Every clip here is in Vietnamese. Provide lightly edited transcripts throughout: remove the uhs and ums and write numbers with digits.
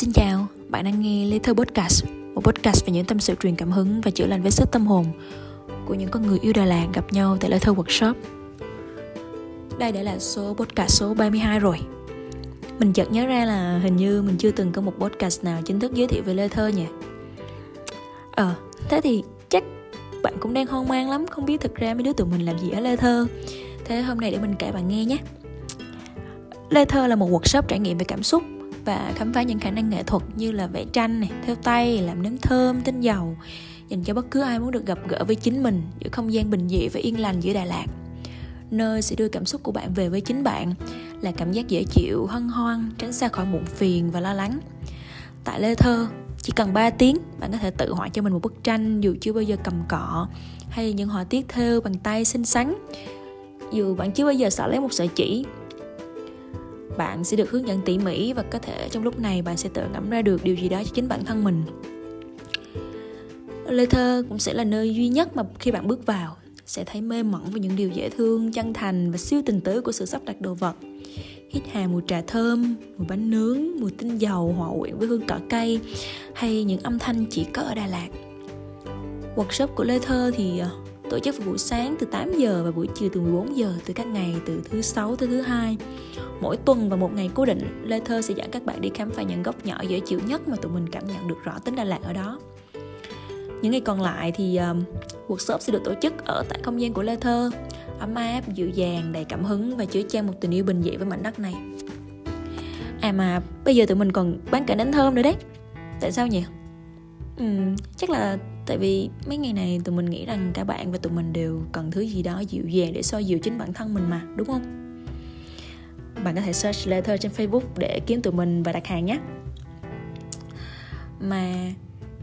Xin chào, bạn đang nghe Lê Thơ Podcast, một podcast về những tâm sự truyền cảm hứng và chữa lành vết xước tâm hồn của những con người yêu Đà Lạt gặp nhau tại Lê Thơ Workshop. Đây đã là podcast số 32 rồi. Mình chợt nhớ ra là hình như mình chưa từng có một podcast nào chính thức giới thiệu về Lê Thơ nhỉ. Thế thì chắc bạn cũng đang hoang mang lắm, không biết thực ra mấy đứa tụi mình làm gì ở Lê Thơ. Thế hôm nay để mình kể bạn nghe nhé. Lê Thơ là một workshop trải nghiệm về cảm xúc và khám phá những khả năng nghệ thuật như là vẽ tranh, theo tay, làm nếm thơm, tinh dầu, dành cho bất cứ ai muốn được gặp gỡ với chính mình giữa không gian bình dị và yên lành giữa Đà Lạt. Nơi sẽ đưa cảm xúc của bạn về với chính bạn, là cảm giác dễ chịu, hân hoan, tránh xa khỏi muộn phiền và lo lắng. Tại Lê Thơ, chỉ cần 3 tiếng, bạn có thể tự họa cho mình một bức tranh dù chưa bao giờ cầm cọ, hay những họa tiết thêu bằng tay xinh xắn, dù bạn chưa bao giờ xỏ lấy một sợi chỉ. Bạn sẽ được hướng dẫn tỉ mỉ và có thể trong lúc này bạn sẽ tự ngẫm ra được điều gì đó cho chính bản thân mình. Lê Thơ cũng sẽ là nơi duy nhất mà khi bạn bước vào, sẽ thấy mê mẩn với những điều dễ thương, chân thành và siêu tình tứ của sự sắp đặt đồ vật. Hít hà mùi trà thơm, mùi bánh nướng, mùi tinh dầu hòa quyện với hương cỏ cây hay những âm thanh chỉ có ở Đà Lạt. Workshop của Lê Thơ thì tổ chức vào buổi sáng từ 8 giờ và buổi chiều từ 14 giờ từ các ngày từ thứ 6 tới thứ 2. Mỗi tuần và một ngày cố định, Lê Thơ sẽ dẫn các bạn đi khám phá những góc nhỏ dễ chịu nhất mà tụi mình cảm nhận được rõ tính Đà Lạt ở đó. Những ngày còn lại thì workshop sẽ được tổ chức ở tại không gian của Lê Thơ, ấm áp, dịu dàng, đầy cảm hứng và chứa chan một tình yêu bình dị với mảnh đất này. À mà bây giờ tụi mình còn bán cả nến thơm nữa đấy. Tại sao nhỉ? Chắc là tại vì mấy ngày này tụi mình nghĩ rằng cả bạn và tụi mình đều cần thứ gì đó dịu dàng để xoa dịu chính bản thân mình mà, đúng không? Bạn có thể search Lê Thơ trên Facebook để kiếm tụi mình và đặt hàng nhé. Mà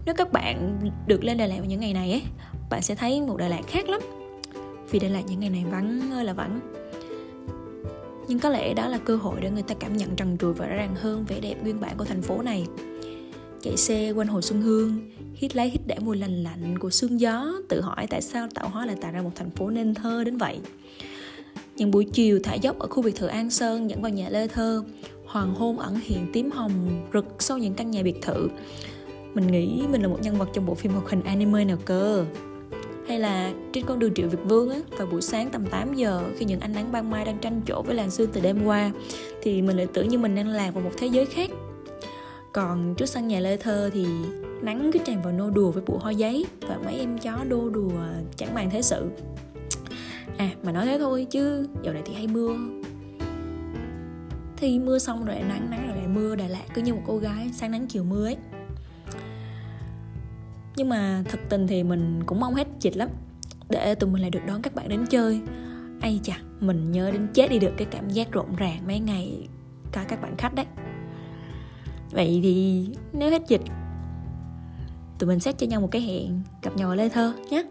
nếu các bạn được lên Đà Lạt vào những ngày này ấy, bạn sẽ thấy một Đà Lạt khác lắm. Vì Đà Lạt những ngày này vắng ơi là vắng. Nhưng có lẽ đó là cơ hội để người ta cảm nhận trần trụi và rõ ràng hơn vẻ đẹp nguyên bản của thành phố này. Chạy xe quanh Hồ Xuân Hương, hít để mùi lành lạnh của sương gió, tự hỏi tại sao tạo hóa lại tạo ra một thành phố nên thơ đến vậy. Những buổi chiều thả dốc ở khu biệt thự An Sơn dẫn vào nhà Lê Thơ, hoàng hôn ẩn hiện tím hồng rực sau những căn nhà biệt thự. Mình nghĩ mình là một nhân vật trong bộ phim hoạt hình anime nào cơ. Hay là trên con đường Triệu Việt Vương á, vào buổi sáng tầm 8 giờ khi những ánh nắng ban mai đang tranh chỗ với làn sương từ đêm qua, thì mình lại tưởng như mình đang lạc vào một thế giới khác. Còn trước sân nhà Lê Thơ thì nắng cứ tràn vào nô đùa với bụi hoa giấy và mấy em chó đô đùa chẳng màng thế sự. À mà nói thế thôi chứ dạo này thì hay mưa. Thì mưa xong rồi nắng rồi lại mưa, Đà Lạt cứ như một cô gái sáng nắng chiều mưa ấy. Nhưng mà thật tình thì mình cũng mong hết dịch lắm để tụi mình lại được đón các bạn đến chơi. Ây chà, mình nhớ đến chết đi được cái cảm giác rộn ràng mấy ngày có các bạn khách đấy. Vậy thì nếu hết dịch, tụi mình xét cho nhau một cái hẹn gặp nhau ở Lê Thơ nhé.